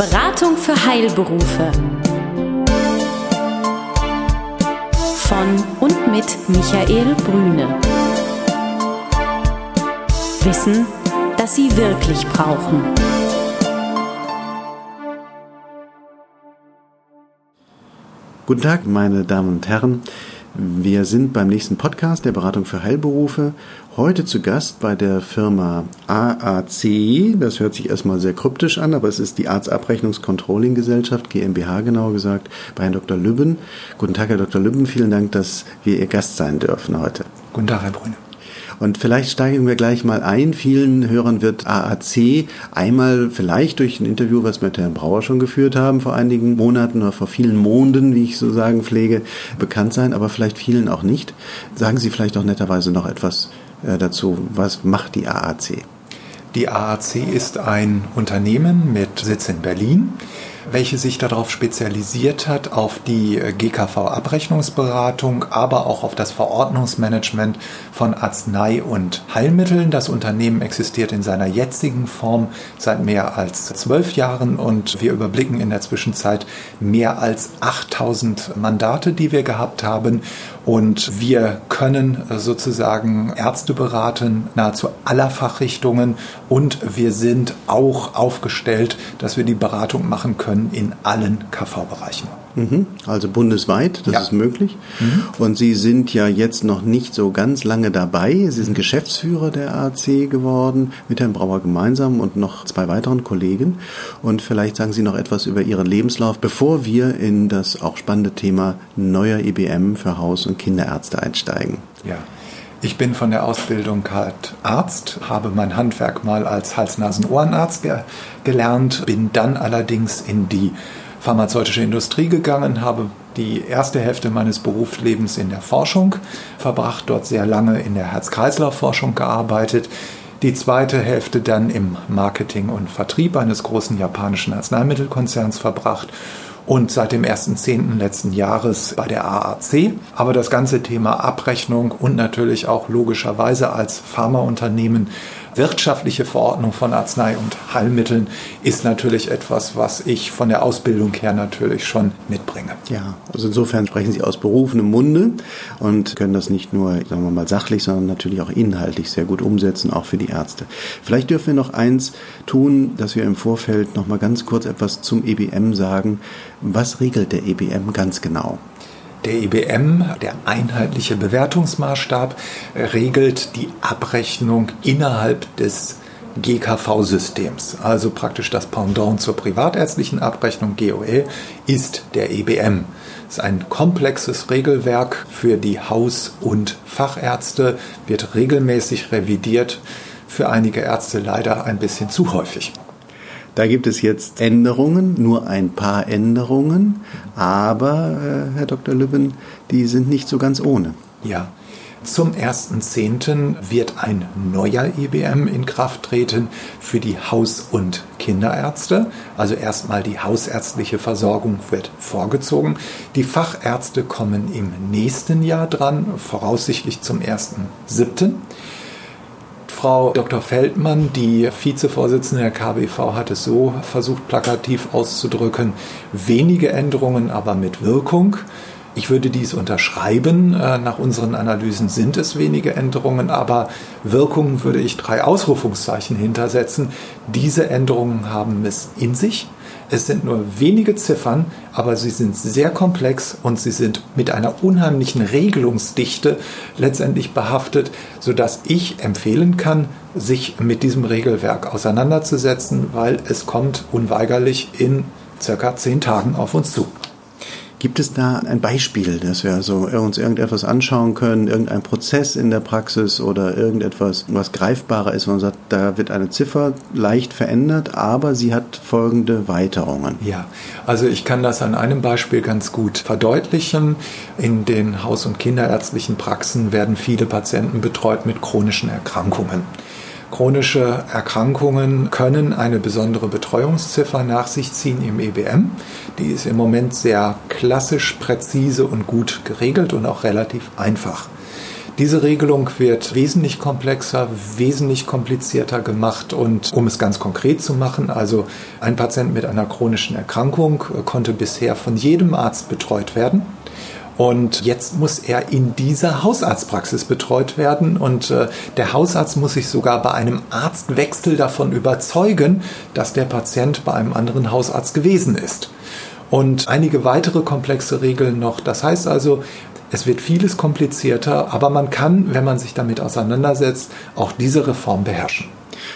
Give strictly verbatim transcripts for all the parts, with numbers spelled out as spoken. Beratung für Heilberufe von und mit Michael Brüne. Wissen, das Sie wirklich brauchen. Guten Tag, meine Damen und Herren. Wir sind beim nächsten Podcast der Beratung für Heilberufe. Heute zu Gast bei der Firma A A C. Das hört sich erstmal sehr kryptisch an, aber es ist die Arztabrechnungscontrollinggesellschaft, GmbH genauer gesagt, bei Herrn Doktor Lübben. Guten Tag, Herr Doktor Lübben. Vielen Dank, dass wir Ihr Gast sein dürfen heute. Guten Tag, Herr Brüne. Und vielleicht steigen wir gleich mal ein. Vielen Hörern wird A A C einmal vielleicht durch ein Interview, was wir mit Herrn Brauer schon geführt haben, vor einigen Monaten oder vor vielen Monden, wie ich so sagen pflege, bekannt sein, aber vielleicht vielen auch nicht. Sagen Sie vielleicht auch netterweise noch etwas dazu. Was macht die A A C? Die A A C ist ein Unternehmen mit Sitz in Berlin, welche sich darauf spezialisiert hat, auf die G K V-Abrechnungsberatung, aber auch auf das Verordnungsmanagement von Arznei- und Heilmitteln. Das Unternehmen existiert in seiner jetzigen Form seit mehr als zwölf Jahren und wir überblicken in der Zwischenzeit mehr als achttausend Mandate, die wir gehabt haben. Und wir können sozusagen Ärzte beraten, nahezu aller Fachrichtungen. Und wir sind auch aufgestellt, dass wir die Beratung machen können in allen K V-Bereichen. Also bundesweit, das ja. ist möglich. Mhm. Und Sie sind ja jetzt noch nicht so ganz lange dabei. Sie sind Geschäftsführer der A A C geworden, mit Herrn Brauer gemeinsam und noch zwei weiteren Kollegen. Und vielleicht sagen Sie noch etwas über Ihren Lebenslauf, bevor wir in das auch spannende Thema neuer E B M für Haus- und Kinderärzte einsteigen. Ja. Ich bin von der Ausbildung halt Arzt, habe mein Handwerk mal als Hals-Nasen-Ohrenarzt ge- gelernt, bin dann allerdings in die pharmazeutische Industrie gegangen, habe die erste Hälfte meines Berufslebens in der Forschung verbracht, dort sehr lange in der Herz-Kreislauf-Forschung gearbeitet, die zweite Hälfte dann im Marketing und Vertrieb eines großen japanischen Arzneimittelkonzerns verbracht und seit dem ersten zehnten letzten Jahres bei der A A C. Aber das ganze Thema Abrechnung und natürlich auch logischerweise als Pharmaunternehmen wirtschaftliche Verordnung von Arznei- und Heilmitteln ist natürlich etwas, was ich von der Ausbildung her natürlich schon mitbringe. Ja, also insofern sprechen Sie aus berufenem Munde und können das nicht nur, sagen wir mal, sachlich, sondern natürlich auch inhaltlich sehr gut umsetzen, auch für die Ärzte. Vielleicht dürfen wir noch eins tun, dass wir im Vorfeld noch mal ganz kurz etwas zum E B M sagen. Was regelt der E B M ganz genau? Der E B M, der einheitliche Bewertungsmaßstab, regelt die Abrechnung innerhalb des G K V-Systems. Also praktisch das Pendant zur privatärztlichen Abrechnung, GOÄ, ist der E B M. Es ist ein komplexes Regelwerk für die Haus- und Fachärzte, wird regelmäßig revidiert, für einige Ärzte leider ein bisschen zu häufig. Da gibt es jetzt Änderungen, nur ein paar Änderungen, aber, äh, Herr Doktor Lübben, die sind nicht so ganz ohne. Ja, zum ersten zehnten wird ein neuer E B M in Kraft treten für die Haus- und Kinderärzte. Also erstmal die hausärztliche Versorgung wird vorgezogen. Die Fachärzte kommen im nächsten Jahr dran, voraussichtlich zum ersten siebten Frau Doktor Feldmann, die Vizevorsitzende der K B V, hat es so versucht, plakativ auszudrücken, wenige Änderungen, aber mit Wirkung. Ich würde dies unterschreiben. Nach unseren Analysen sind es wenige Änderungen, aber Wirkung würde ich drei Ausrufungszeichen hintersetzen. Diese Änderungen haben es in sich. Es sind nur wenige Ziffern, aber sie sind sehr komplex und sie sind mit einer unheimlichen Regelungsdichte letztendlich behaftet, sodass ich empfehlen kann, sich mit diesem Regelwerk auseinanderzusetzen, weil es kommt unweigerlich in circa zehn Tagen auf uns zu. Gibt es da ein Beispiel, dass wir also uns irgendetwas anschauen können, irgendein Prozess in der Praxis oder irgendetwas, was greifbarer ist, wo man sagt, da wird eine Ziffer leicht verändert, aber sie hat folgende Weiterungen? Ja, also ich kann das an einem Beispiel ganz gut verdeutlichen. In den Haus- und Kinderärztlichen Praxen werden viele Patienten betreut mit chronischen Erkrankungen. Chronische Erkrankungen können eine besondere Betreuungsziffer nach sich ziehen im E B M. Die ist im Moment sehr klassisch, präzise und gut geregelt und auch relativ einfach. Diese Regelung wird wesentlich komplexer, wesentlich komplizierter gemacht und um es ganz konkret zu machen, also ein Patient mit einer chronischen Erkrankung konnte bisher von jedem Arzt betreut werden. Und jetzt muss er in dieser Hausarztpraxis betreut werden und äh, der Hausarzt muss sich sogar bei einem Arztwechsel davon überzeugen, dass der Patient bei einem anderen Hausarzt gewesen ist. Und einige weitere komplexe Regeln noch. Das heißt also, es wird vieles komplizierter, aber man kann, wenn man sich damit auseinandersetzt, auch diese Reform beherrschen.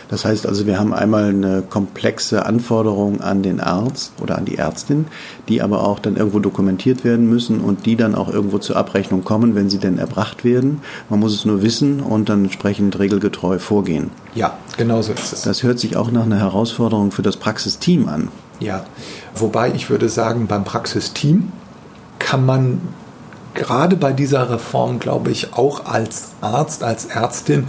Das heißt also, wir haben einmal eine komplexe Anforderung an den Arzt oder an die Ärztin, die aber auch dann irgendwo dokumentiert werden müssen und die dann auch irgendwo zur Abrechnung kommen, wenn sie denn erbracht werden. Man muss es nur wissen und dann entsprechend regelgetreu vorgehen. Ja, genau so ist es. Das hört sich auch nach einer Herausforderung für das Praxisteam an. Ja, wobei ich würde sagen, beim Praxisteam kann man gerade bei dieser Reform, glaube ich, auch als Arzt, als Ärztin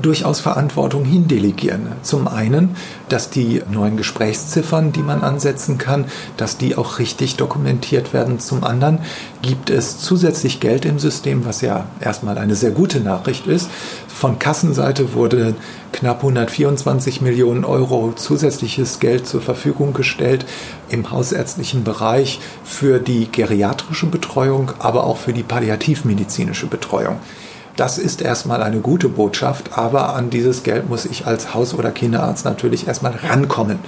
durchaus Verantwortung hindelegieren. Zum einen, dass die neuen Gesprächsziffern, die man ansetzen kann, dass die auch richtig dokumentiert werden. Zum anderen gibt es zusätzlich Geld im System, was ja erstmal eine sehr gute Nachricht ist. Von Kassenseite wurde knapp hundertvierundzwanzig Millionen Euro zusätzliches Geld zur Verfügung gestellt im hausärztlichen Bereich für die geriatrische Betreuung, aber auch für die palliativmedizinische Betreuung. Das ist erstmal eine gute Botschaft, aber an dieses Geld muss ich als Haus- oder Kinderarzt natürlich erstmal rankommen.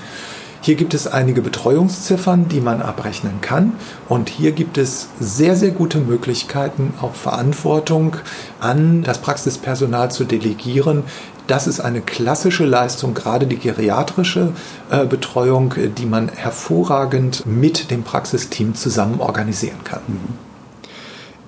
Hier gibt es einige Betreuungsziffern, die man abrechnen kann. Und hier gibt es sehr, sehr gute Möglichkeiten, auch Verantwortung an das Praxispersonal zu delegieren. Das ist eine klassische Leistung, gerade die geriatrische äh, Betreuung, die man hervorragend mit dem Praxisteam zusammen organisieren kann. Mhm.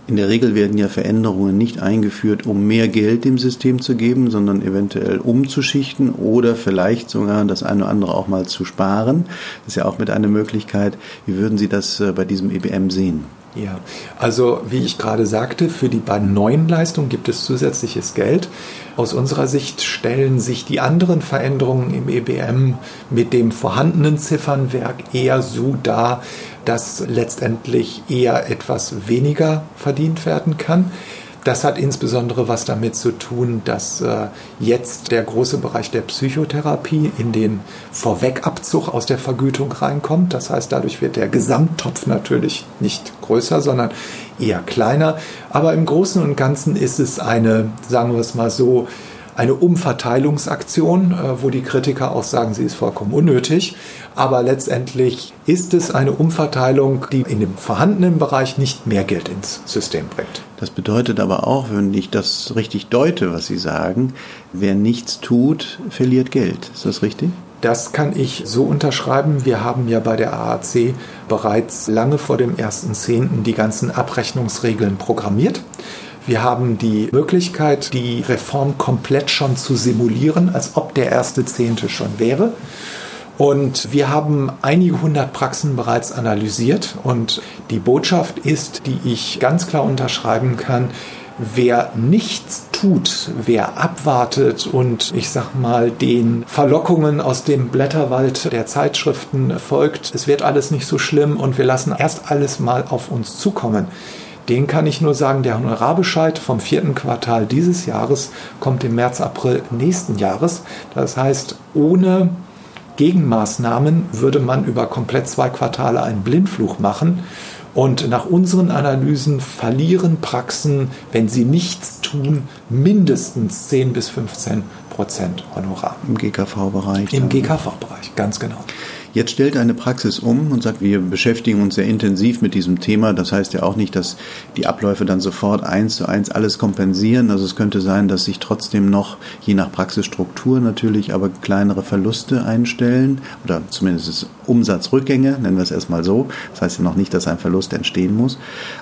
In der Regel werden ja Veränderungen nicht eingeführt, um mehr Geld dem System zu geben, sondern eventuell umzuschichten oder vielleicht sogar das eine oder andere auch mal zu sparen. Das ist ja auch mit einer Möglichkeit. Wie würden Sie das bei diesem E B M sehen? Ja, also wie ich gerade sagte, für die beiden neuen Leistungen gibt es zusätzliches Geld. Aus unserer Sicht stellen sich die anderen Veränderungen im E B M mit dem vorhandenen Ziffernwerk eher so dar, dass letztendlich eher etwas weniger verdient werden kann. Das hat insbesondere was damit zu tun, dass äh, jetzt der große Bereich der Psychotherapie in den Vorwegabzug aus der Vergütung reinkommt. Das heißt, dadurch wird der Gesamttopf natürlich nicht größer, sondern eher kleiner. Aber im Großen und Ganzen ist es eine, sagen wir es mal so, eine Umverteilungsaktion, wo die Kritiker auch sagen, sie ist vollkommen unnötig. Aber letztendlich ist es eine Umverteilung, die in dem vorhandenen Bereich nicht mehr Geld ins System bringt. Das bedeutet aber auch, wenn ich das richtig deute, was Sie sagen, wer nichts tut, verliert Geld. Ist das richtig? Das kann ich so unterschreiben. Wir haben ja bei der A A C bereits lange vor dem ersten Zehnten die ganzen Abrechnungsregeln programmiert. Wir haben die Möglichkeit, die Reform komplett schon zu simulieren, als ob der erste Zehnte schon wäre. Und wir haben einige hundert Praxen bereits analysiert. Und die Botschaft ist, die ich ganz klar unterschreiben kann, wer nichts tut, wer abwartet und, ich sag mal, den Verlockungen aus dem Blätterwald der Zeitschriften folgt, es wird alles nicht so schlimm und wir lassen erst alles mal auf uns zukommen. Den kann ich nur sagen, der Honorarbescheid vom vierten Quartal dieses Jahres kommt im März, April nächsten Jahres. Das heißt, ohne Gegenmaßnahmen würde man über komplett zwei Quartale einen Blindfluch machen. Und nach unseren Analysen verlieren Praxen, wenn sie nichts tun, mindestens zehn bis fünfzehn Prozent Honorar. Im G K V-Bereich. Im G K V-Bereich, ganz genau. Jetzt stellt eine Praxis um und sagt, wir beschäftigen uns sehr intensiv mit diesem Thema. Das heißt ja auch nicht, dass die Abläufe dann sofort eins zu eins alles kompensieren. Also es könnte sein, dass sich trotzdem noch, je nach Praxisstruktur natürlich, aber kleinere Verluste einstellen oder zumindest Umsatzrückgänge, nennen wir es erstmal so. Das heißt ja noch nicht, dass ein Verlust entstehen muss.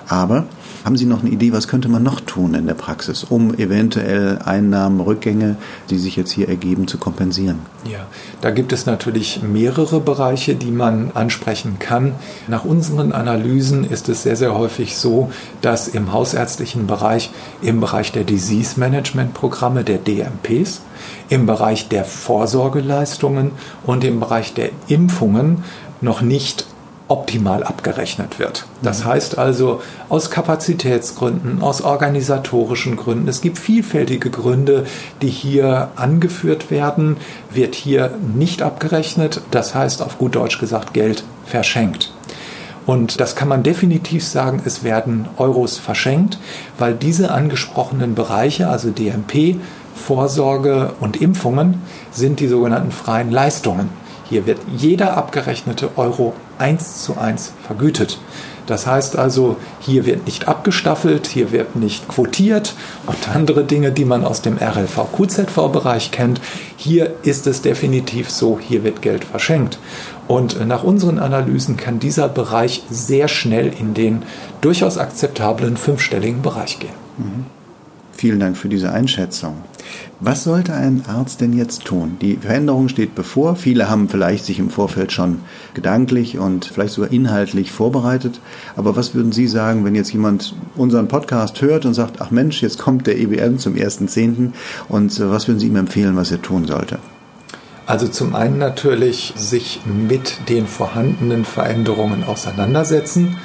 Aber haben Sie noch eine Idee, was könnte man noch tun in der Praxis, um eventuell Einnahmen, Rückgänge, die sich jetzt hier ergeben, zu kompensieren? Ja, da gibt es natürlich mehrere Bereiche. die man ansprechen kann. Nach unseren Analysen ist es sehr, sehr häufig so, dass im hausärztlichen Bereich, im Bereich der Disease Management Programme, der D M Ps, im Bereich der Vorsorgeleistungen und im Bereich der Impfungen noch nicht optimal abgerechnet wird. Das heißt also, aus Kapazitätsgründen, aus organisatorischen Gründen, es gibt vielfältige Gründe, die hier angeführt werden, wird hier nicht abgerechnet. Das heißt auf gut Deutsch gesagt, Geld verschenkt. Und das kann man definitiv sagen, es werden Euros verschenkt, weil diese angesprochenen Bereiche, also D M P, Vorsorge und Impfungen, sind die sogenannten freien Leistungen. Hier wird jeder abgerechnete Euro eins zu eins vergütet. Das heißt also, hier wird nicht abgestaffelt, hier wird nicht quotiert und andere Dinge, die man aus dem R L V Q Z V Bereich kennt. Hier ist es definitiv so, hier wird Geld verschenkt. Und nach unseren Analysen kann dieser Bereich sehr schnell in den durchaus akzeptablen fünfstelligen Bereich gehen. Mhm. Vielen Dank für diese Einschätzung. Was sollte ein Arzt denn jetzt tun? Die Veränderung steht bevor. Viele haben vielleicht sich im Vorfeld schon gedanklich und vielleicht sogar inhaltlich vorbereitet. Aber was würden Sie sagen, wenn jetzt jemand unseren Podcast hört und sagt, ach Mensch, jetzt kommt der E B M zum ersten Zehnten und was würden Sie ihm empfehlen, was er tun sollte? Also zum einen natürlich sich mit den vorhandenen Veränderungen auseinandersetzen,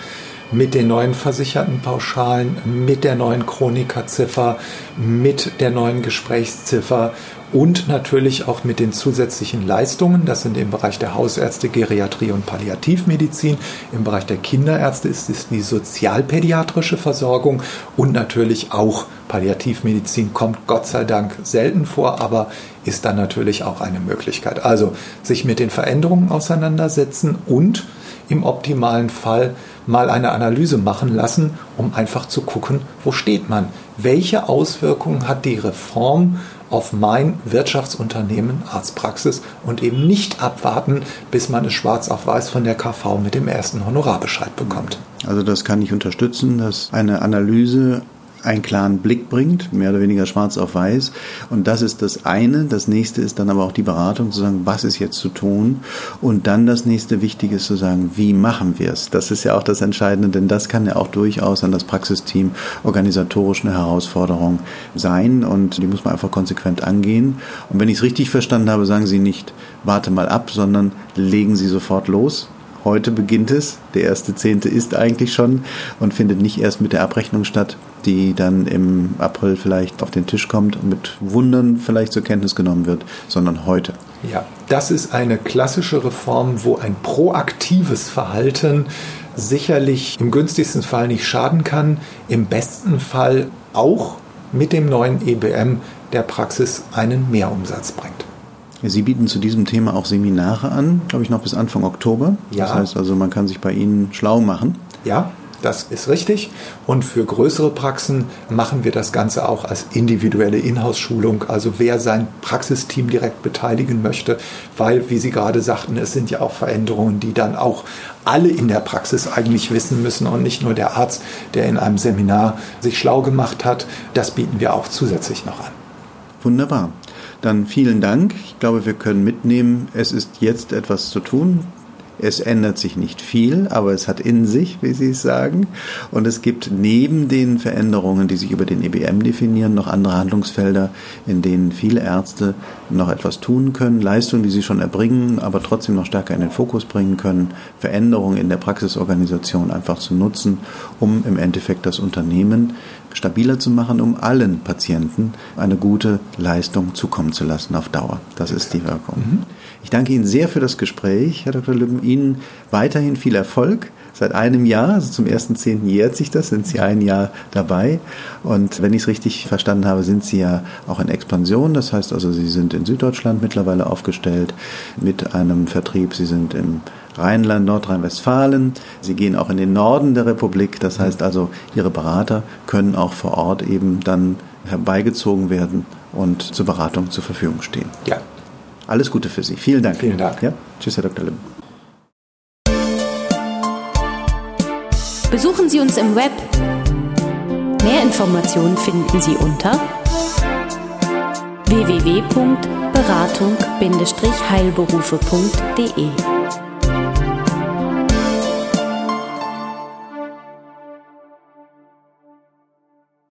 mit den neuen Versichertenpauschalen, mit der neuen Chronikerziffer, mit der neuen Gesprächsziffer und natürlich auch mit den zusätzlichen Leistungen. Das sind im Bereich der Hausärzte, Geriatrie und Palliativmedizin. Im Bereich der Kinderärzte ist es die sozialpädiatrische Versorgung und natürlich auch Palliativmedizin kommt Gott sei Dank selten vor, aber ist dann natürlich auch eine Möglichkeit. Also sich mit den Veränderungen auseinandersetzen und im optimalen Fall mal eine Analyse machen lassen, um einfach zu gucken, wo steht man? Welche Auswirkungen hat die Reform auf mein Wirtschaftsunternehmen Arztpraxis und eben nicht abwarten, bis man es schwarz auf weiß von der K V mit dem ersten Honorarbescheid bekommt. Also das kann ich unterstützen, dass eine Analyse einen klaren Blick bringt, mehr oder weniger schwarz auf weiß. Und das ist das eine. Das nächste ist dann aber auch die Beratung, zu sagen, was ist jetzt zu tun? Und dann das nächste Wichtige ist zu sagen, wie machen wir es? Das ist ja auch das Entscheidende, denn das kann ja auch durchaus an das Praxisteam organisatorisch eine Herausforderung sein und die muss man einfach konsequent angehen. Und wenn ich es richtig verstanden habe, sagen Sie nicht, warte mal ab, sondern legen Sie sofort los. Heute beginnt es, der erste Zehnte ist eigentlich schon und findet nicht erst mit der Abrechnung statt, die dann im April vielleicht auf den Tisch kommt und mit Wundern vielleicht zur Kenntnis genommen wird, sondern heute. Ja, das ist eine klassische Reform, wo ein proaktives Verhalten sicherlich im günstigsten Fall nicht schaden kann, im besten Fall auch mit dem neuen E B M der Praxis einen Mehrumsatz bringt. Sie bieten zu diesem Thema auch Seminare an, glaube ich, noch bis Anfang Oktober. Ja. Das heißt also, man kann sich bei Ihnen schlau machen. Ja, das ist richtig. Und für größere Praxen machen wir das Ganze auch als individuelle Inhouse-Schulung. Also wer sein Praxisteam direkt beteiligen möchte, weil, wie Sie gerade sagten, es sind ja auch Veränderungen, die dann auch alle in der Praxis eigentlich wissen müssen und nicht nur der Arzt, der in einem Seminar sich schlau gemacht hat. Das bieten wir auch zusätzlich noch an. Wunderbar. Dann vielen Dank. Ich glaube, wir können mitnehmen, es ist jetzt etwas zu tun. Es ändert sich nicht viel, aber es hat in sich, wie Sie es sagen. Und es gibt neben den Veränderungen, die sich über den E B M definieren, noch andere Handlungsfelder, in denen viele Ärzte noch etwas tun können. Leistungen, die sie schon erbringen, aber trotzdem noch stärker in den Fokus bringen können. Veränderungen in der Praxisorganisation einfach zu nutzen, um im Endeffekt das Unternehmen stabiler zu machen, um allen Patienten eine gute Leistung zukommen zu lassen auf Dauer. Das ist die Wirkung. Mhm. Ich danke Ihnen sehr für das Gespräch, Herr Doktor Lübben. Ihnen weiterhin viel Erfolg. Seit einem Jahr, also zum ersten Zehnten jährt sich das, sind Sie ein Jahr dabei. Und wenn ich es richtig verstanden habe, sind Sie ja auch in Expansion. Das heißt also, Sie sind in Süddeutschland mittlerweile aufgestellt mit einem Vertrieb. Sie sind im Rheinland, Nordrhein-Westfalen. Sie gehen auch in den Norden der Republik. Das heißt also, Ihre Berater können auch vor Ort eben dann herbeigezogen werden und zur Beratung zur Verfügung stehen. Ja. Alles Gute für Sie. Vielen Dank. Vielen Dank. Ja? Tschüss, Herr Doktor Lübben. Besuchen Sie uns im Web. Mehr Informationen finden Sie unter w w w Punkt beratung Bindestrich heilberufe Punkt d e.